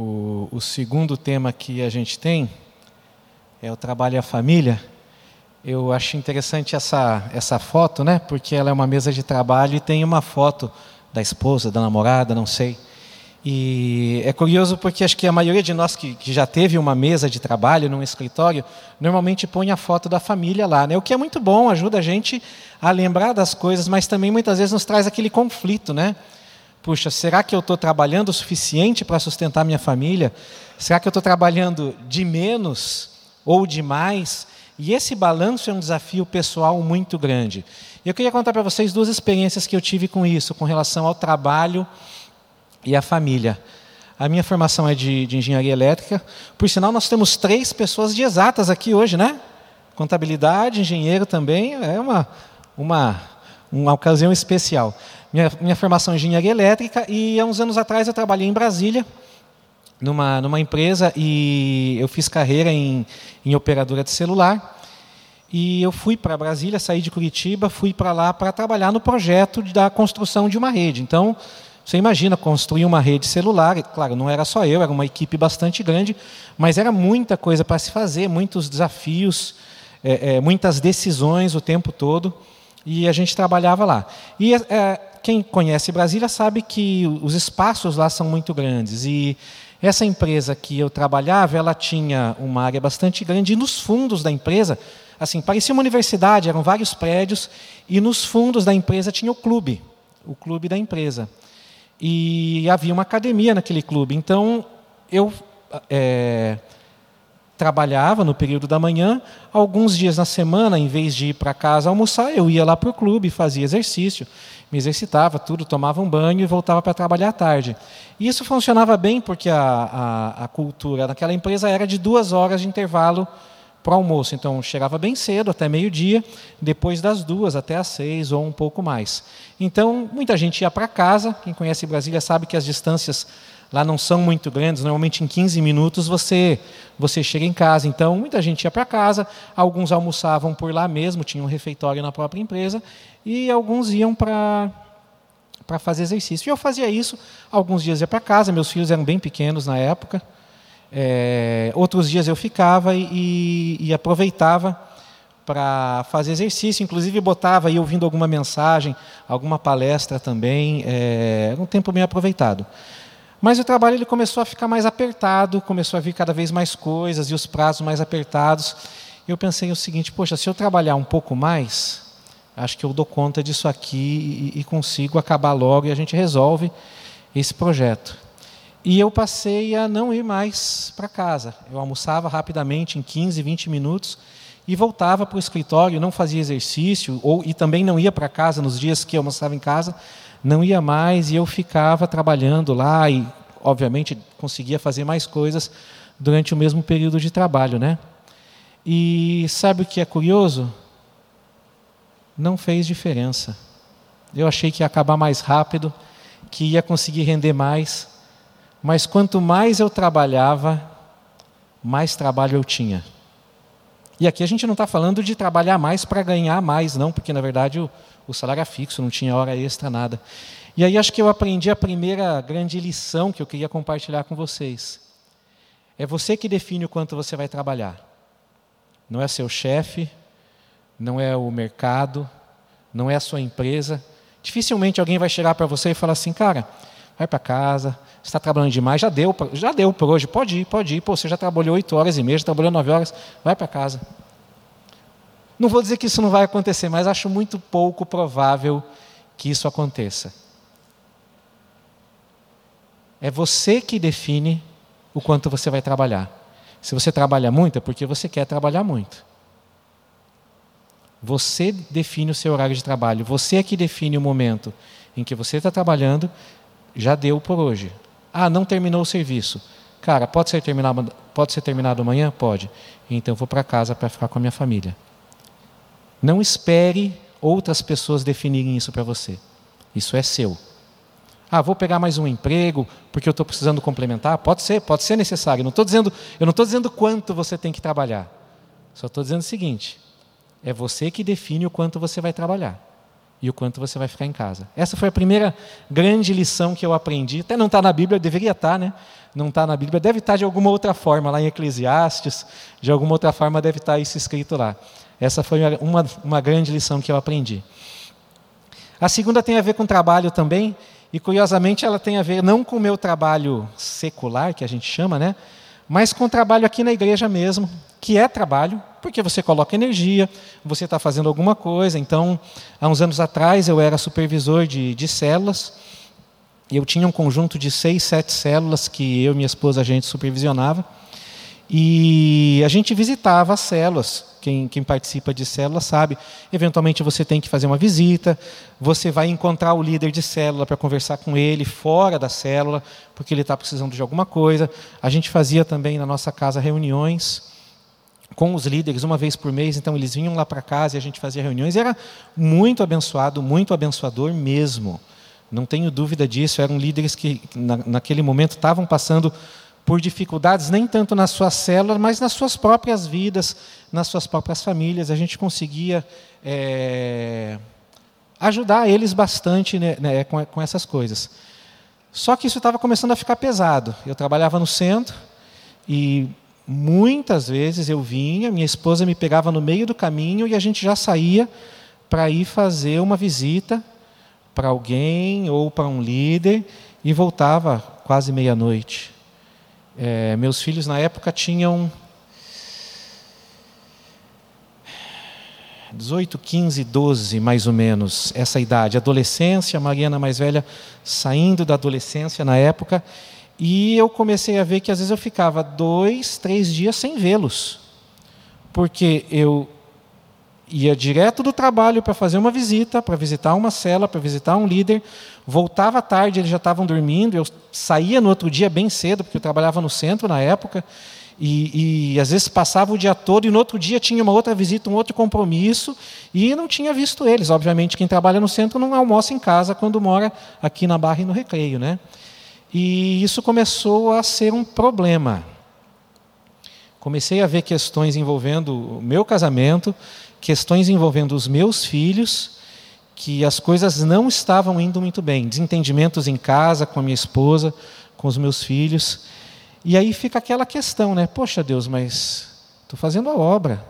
O segundo tema que a gente tem é o trabalho e a família. Eu acho interessante essa foto, né? Porque ela é uma mesa de trabalho e tem uma foto da esposa, da namorada, não sei. E é curioso porque acho que a maioria de nós que já teve uma mesa de trabalho num escritório, normalmente põe a foto da família lá, né? O que é muito bom, ajuda a gente a lembrar das coisas, mas também muitas vezes nos traz aquele conflito, né? Puxa, será que eu estou trabalhando o suficiente para sustentar minha família? Será que eu estou trabalhando de menos ou de mais? E esse balanço é um desafio pessoal muito grande. E eu queria contar para vocês duas experiências que eu tive com isso, com relação ao trabalho e a família. A minha formação é de engenharia elétrica. Por sinal, nós temos 3 pessoas de exatas aqui hoje, né? Contabilidade, engenheiro também, é uma ocasião especial. Minha formação é engenharia elétrica e há uns anos atrás eu trabalhei em Brasília, numa empresa, e eu fiz carreira em operadora de celular. E eu fui para Brasília, saí de Curitiba, fui para lá para trabalhar no projeto da construção de uma rede. Então, você imagina, construir uma rede celular, claro, não era só eu, era uma equipe bastante grande, mas era muita coisa para se fazer, muitos desafios, muitas decisões o tempo todo, e a gente trabalhava lá. E quem conhece Brasília sabe que os espaços lá são muito grandes, e essa empresa que eu trabalhava, ela tinha uma área bastante grande, e nos fundos da empresa, assim, parecia uma universidade, eram vários prédios, e nos fundos da empresa tinha o clube da empresa. E havia uma academia naquele clube. Então, eu trabalhava no período da manhã. Alguns dias na semana, em vez de ir para casa almoçar, eu ia lá para o clube, fazia exercício, me exercitava, tudo, tomava um banho e voltava para trabalhar à tarde. E isso funcionava bem, porque a cultura daquela empresa era de 2 horas de intervalo para o almoço. Então, chegava bem cedo, até meio-dia, depois das 2 até às 6 ou um pouco mais. Então, muita gente ia para casa. Quem conhece Brasília sabe que as distâncias lá não são muito grandes. Normalmente, em 15 minutos, você chega em casa. Então, muita gente ia para casa. Alguns almoçavam por lá mesmo, tinha um refeitório na própria empresa. E alguns iam para fazer exercício. E eu fazia isso. Alguns dias ia para casa. Meus filhos eram bem pequenos na época. Outros dias eu ficava e aproveitava para fazer exercício, inclusive botava aí ouvindo alguma mensagem, alguma palestra também, era um tempo meio aproveitado. Mas o trabalho ele começou a ficar mais apertado, começou a vir cada vez mais coisas e os prazos mais apertados. Eu pensei o seguinte: poxa, se eu trabalhar um pouco mais, acho que eu dou conta disso aqui e consigo acabar logo e a gente resolve esse projeto. E eu passei a não ir mais para casa. Eu almoçava rapidamente, em 15, 20 minutos, e voltava para o escritório, não fazia exercício, e também não ia para casa nos dias que eu almoçava em casa, não ia mais, e eu ficava trabalhando lá, e, obviamente, conseguia fazer mais coisas durante o mesmo período de trabalho, né? E sabe o que é curioso? Não fez diferença. Eu achei que ia acabar mais rápido, que ia conseguir render mais. Mas quanto mais eu trabalhava, mais trabalho eu tinha. E aqui a gente não está falando de trabalhar mais para ganhar mais, não, porque na verdade o salário é fixo, não tinha hora extra, nada. E aí acho que eu aprendi a primeira grande lição que eu queria compartilhar com vocês. É você que define o quanto você vai trabalhar. Não é seu chefe, não é o mercado, não é a sua empresa. Dificilmente alguém vai chegar para você e falar assim: cara, vai para casa, você está trabalhando demais, já deu por hoje, pode ir, pô, você já trabalhou 8h30, já trabalhou 9h, vai para casa. Não vou dizer que isso não vai acontecer, mas acho muito pouco provável que isso aconteça. É você que define o quanto você vai trabalhar. Se você trabalha muito, é porque você quer trabalhar muito. Você define o seu horário de trabalho, você é que define o momento em que você está trabalhando. Já deu por hoje. Ah, não terminou o serviço. Cara, pode ser terminado amanhã? Pode. Então eu vou para casa para ficar com a minha família. Não espere outras pessoas definirem isso para você. Isso é seu. Ah, vou pegar mais um emprego porque eu estou precisando complementar? Pode ser necessário. Eu não estou dizendo quanto você tem que trabalhar. Só estou dizendo o seguinte: é você que define o quanto você vai trabalhar. e o quanto você vai ficar em casa. Essa foi a primeira grande lição que eu aprendi. Até não está na Bíblia, deveria estar, né? Não está na Bíblia, deve estar de alguma outra forma, lá em Eclesiastes, de alguma outra forma deve estar isso escrito lá. Essa foi uma grande lição que eu aprendi. A segunda tem a ver com trabalho também, e curiosamente ela tem a ver não com o meu trabalho secular, que a gente chama, né? Mas com o trabalho aqui na igreja mesmo, que é trabalho, porque você coloca energia, você está fazendo alguma coisa. Então, há uns anos atrás, eu era supervisor de células, e eu tinha um conjunto de 6, 7 células que eu e minha esposa a gente supervisionava, e a gente visitava as células. Quem participa de célula sabe, eventualmente você tem que fazer uma visita, você vai encontrar o líder de célula para conversar com ele fora da célula, porque ele está precisando de alguma coisa. A gente fazia também na nossa casa reuniões com os líderes uma vez por mês, então eles vinham lá para casa e a gente fazia reuniões, e era muito abençoado, muito abençoador mesmo. Não tenho dúvida disso, eram líderes que naquele momento estavam passando por dificuldades, nem tanto nas suas células, mas nas suas próprias vidas, nas suas próprias famílias. A gente conseguia ajudar eles bastante, né, com essas coisas. Só que isso estava começando a ficar pesado. Eu trabalhava no centro e muitas vezes eu vinha, minha esposa me pegava no meio do caminho e a gente já saía para ir fazer uma visita para alguém ou para um líder e voltava quase meia-noite. Meus filhos, na época, tinham 18, 15, 12, mais ou menos, essa idade. Adolescência, a Mariana mais velha saindo da adolescência na época. E eu comecei a ver que, às vezes, eu ficava 2, 3 dias sem vê-los. Porque eu ia direto do trabalho para fazer uma visita, para visitar uma célula, para visitar um líder. Voltava à tarde, eles já estavam dormindo. Eu saía no outro dia bem cedo, porque eu trabalhava no centro na época. E às vezes passava o dia todo e no outro dia tinha uma outra visita, um outro compromisso. E não tinha visto eles. Obviamente, quem trabalha no centro não almoça em casa quando mora aqui na Barra e no Recreio, né? E isso começou a ser um problema. Comecei a ver questões envolvendo o meu casamento, questões envolvendo os meus filhos, que as coisas não estavam indo muito bem. Desentendimentos em casa, com a minha esposa, com os meus filhos. E aí fica aquela questão, né? Poxa, Deus, mas estou fazendo a obra.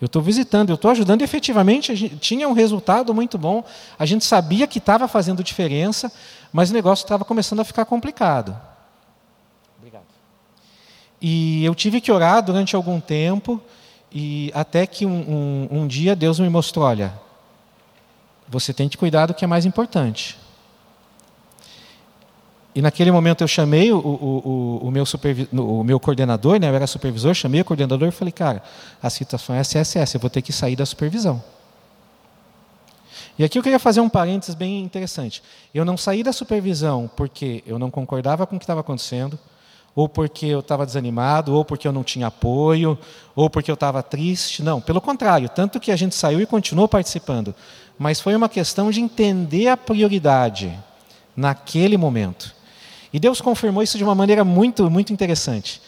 Eu estou visitando, eu estou ajudando. E, efetivamente, a gente tinha um resultado muito bom. A gente sabia que estava fazendo diferença, mas o negócio estava começando a ficar complicado. Obrigado. E eu tive que orar durante algum tempo, e até que um dia Deus me mostrou, olha, você tem que cuidar do que é mais importante. E naquele momento eu chamei o meu coordenador, né, eu era supervisor, chamei o coordenador e falei, cara, a situação é essa, eu vou ter que sair da supervisão. E aqui eu queria fazer um parênteses bem interessante. Eu não saí da supervisão porque eu não concordava com o que estava acontecendo, ou porque eu estava desanimado, ou porque eu não tinha apoio, ou porque eu estava triste. Não, pelo contrário, tanto que a gente saiu e continuou participando. Mas foi uma questão de entender a prioridade naquele momento. E Deus confirmou isso de uma maneira muito, muito interessante.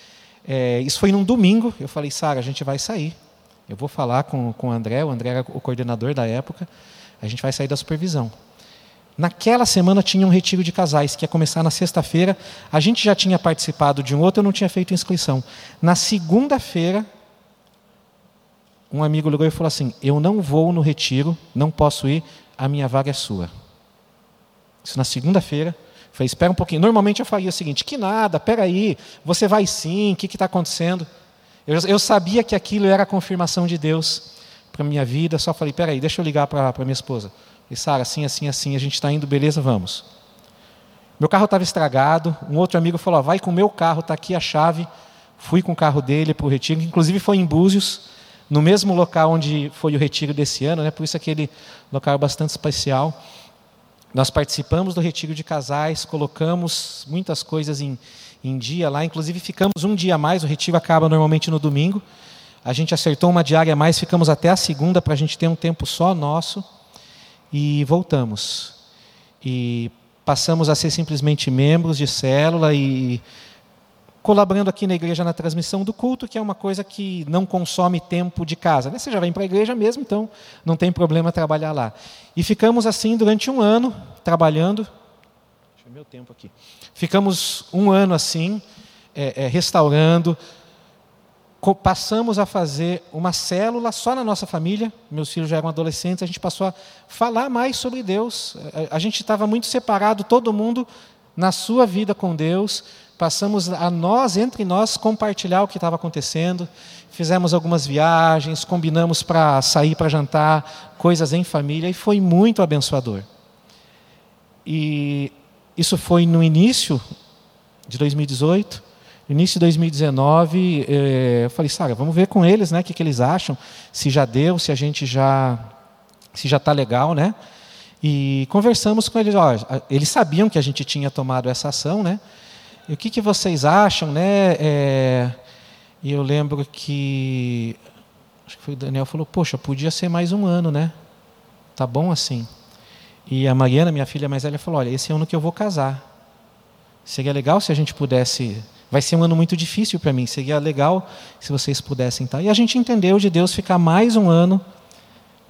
Isso foi num domingo, eu falei, Sara, a gente vai sair. Eu vou falar com o André era o coordenador da época, a gente vai sair da supervisão. Naquela semana tinha um retiro de casais, que ia começar na sexta-feira. A gente já tinha participado de um outro, eu não tinha feito inscrição. Na segunda-feira, um amigo ligou e falou assim, eu não vou no retiro, não posso ir, a minha vaga é sua. Isso na segunda-feira. Falei, espera um pouquinho. Normalmente eu faria o seguinte, que nada, peraí, você vai sim, o que está acontecendo? Eu sabia que aquilo era a confirmação de Deus para a minha vida, só falei, peraí, deixa eu ligar para minha esposa. E Sara, assim, a gente está indo, beleza, vamos. Meu carro estava estragado, um outro amigo falou, vai com o meu carro, está aqui a chave. Fui com o carro dele para o retiro, inclusive foi em Búzios, no mesmo local onde foi o retiro desse ano, né? Por isso aquele local bastante especial. Nós participamos do retiro de casais, colocamos muitas coisas em dia lá, inclusive ficamos um dia a mais, o retiro acaba normalmente no domingo. A gente acertou uma diária a mais, ficamos até a segunda para a gente ter um tempo só nosso. E voltamos. E passamos a ser simplesmente membros de célula e colaborando aqui na igreja na transmissão do culto, que é uma coisa que não consome tempo de casa. Você já vem para a igreja mesmo, então não tem problema trabalhar lá. E ficamos assim durante um ano, trabalhando. Deixa eu ver meu tempo aqui. Ficamos um ano assim, restaurando. Passamos a fazer uma célula só na nossa família. Meus filhos já eram adolescentes, a gente passou a falar mais sobre Deus. A gente estava muito separado, todo mundo na sua vida com Deus. Passamos a nós, entre nós, compartilhar o que estava acontecendo. Fizemos algumas viagens, combinamos para sair para jantar, coisas em família, e foi muito abençoador. E isso foi no início de 2018, início de 2019. Eu falei, Sara, vamos ver com eles, né, o que eles acham, se já deu, se a gente já está legal, né? E conversamos com eles. Eles sabiam que a gente tinha tomado essa ação, né? E o que vocês acham, né? E eu lembro que, acho que foi o Daniel que falou, poxa, podia ser mais um ano, né? Tá bom assim. E a Mariana, minha filha mais velha, falou, olha, esse é o ano que eu vou casar. Seria legal se a gente pudesse... Vai ser um ano muito difícil para mim, seria legal se vocês pudessem estar. E a gente entendeu de Deus ficar mais um ano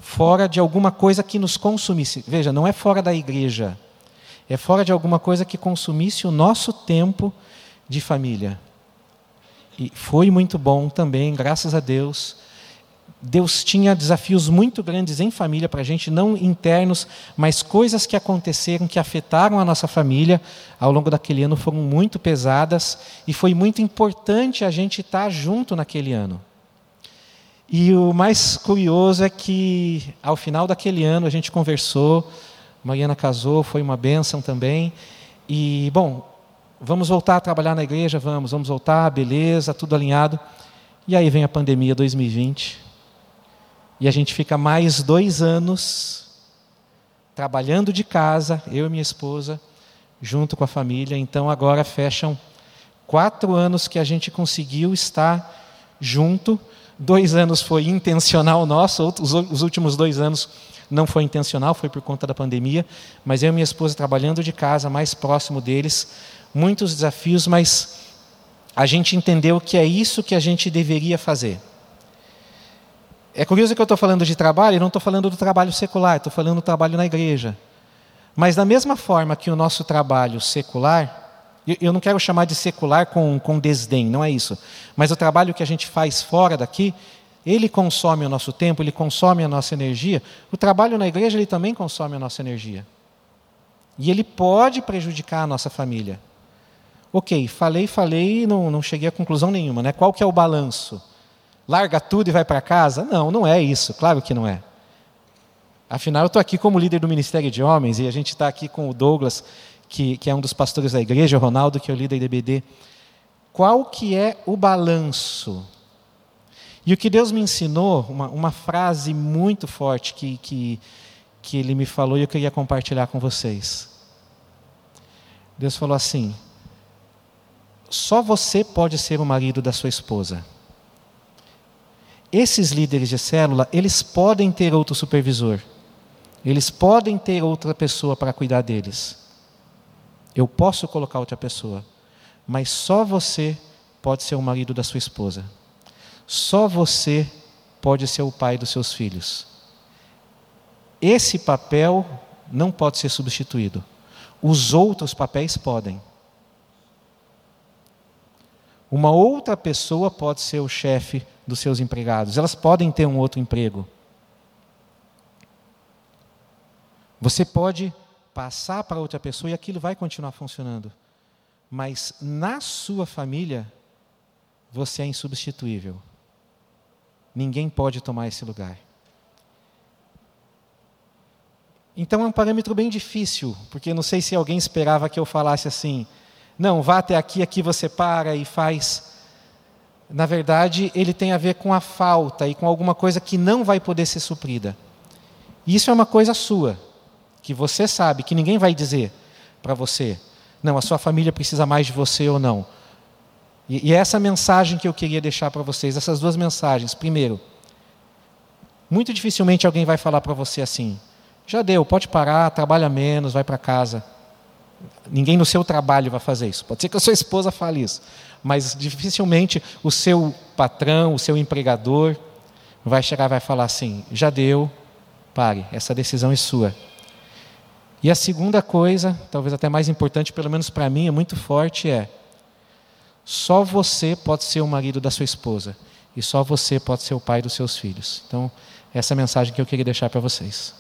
fora de alguma coisa que nos consumisse. Veja, não é fora da igreja. É fora de alguma coisa que consumisse o nosso tempo de família. E foi muito bom também, graças a Deus. Deus tinha desafios muito grandes em família para a gente, não internos, mas coisas que aconteceram, que afetaram a nossa família ao longo daquele ano foram muito pesadas e foi muito importante a gente estar junto naquele ano. E o mais curioso é que, ao final daquele ano, a gente conversou, Mariana casou, foi uma bênção também. E, bom, vamos voltar a trabalhar na igreja, vamos voltar, beleza, tudo alinhado. E aí vem a pandemia 2020. E a gente fica mais 2 anos trabalhando de casa, eu e minha esposa, junto com a família. Então agora fecham 4 anos que a gente conseguiu estar junto. 2 anos foi intencional nosso, os últimos 2 anos não foi intencional, foi por conta da pandemia, mas eu e minha esposa trabalhando de casa, mais próximo deles, muitos desafios, mas a gente entendeu que é isso que a gente deveria fazer. É curioso que eu estou falando de trabalho, e não estou falando do trabalho secular, estou falando do trabalho na igreja. Mas da mesma forma que o nosso trabalho secular, eu não quero chamar de secular com desdém, não é isso, mas o trabalho que a gente faz fora daqui, ele consome o nosso tempo, ele consome a nossa energia. O trabalho na igreja, ele também consome a nossa energia. E ele pode prejudicar a nossa família. Ok, falei, não cheguei a conclusão nenhuma, né? Qual que é o balanço? Larga tudo e vai para casa? Não é isso, claro que não é. Afinal, eu estou aqui como líder do Ministério de Homens, e a gente está aqui com o Douglas, que é um dos pastores da igreja, o Ronaldo, que é o líder da IBD. Qual que é o balanço? E o que Deus me ensinou, uma frase muito forte que Ele me falou e eu queria compartilhar com vocês. Deus falou assim, só você pode ser o marido da sua esposa. Esses líderes de célula, eles podem ter outro supervisor. Eles podem ter outra pessoa para cuidar deles. Eu posso colocar outra pessoa, mas só você pode ser o marido da sua esposa. Só você pode ser o pai dos seus filhos. Esse papel não pode ser substituído. Os outros papéis podem. Uma outra pessoa pode ser o chefe dos seus empregados. Elas podem ter um outro emprego. Você pode passar para outra pessoa e aquilo vai continuar funcionando. Mas na sua família, você é insubstituível. Ninguém pode tomar esse lugar. Então é um parâmetro bem difícil, porque não sei se alguém esperava que eu falasse assim, não, vá até aqui você para e faz. Na verdade, ele tem a ver com a falta e com alguma coisa que não vai poder ser suprida. E isso é uma coisa sua, que você sabe, que ninguém vai dizer para você, não, a sua família precisa mais de você ou não. E essa mensagem que eu queria deixar para vocês, essas 2 mensagens. Primeiro, muito dificilmente alguém vai falar para você assim, já deu, pode parar, trabalha menos, vai para casa. Ninguém no seu trabalho vai fazer isso. Pode ser que a sua esposa fale isso, mas dificilmente o seu patrão, o seu empregador vai chegar e vai falar assim: já deu, pare, essa decisão é sua. E a segunda coisa, talvez até mais importante, pelo menos para mim é muito forte, é: só você pode ser o marido da sua esposa e só você pode ser o pai dos seus filhos. Então, essa é a mensagem que eu queria deixar para vocês.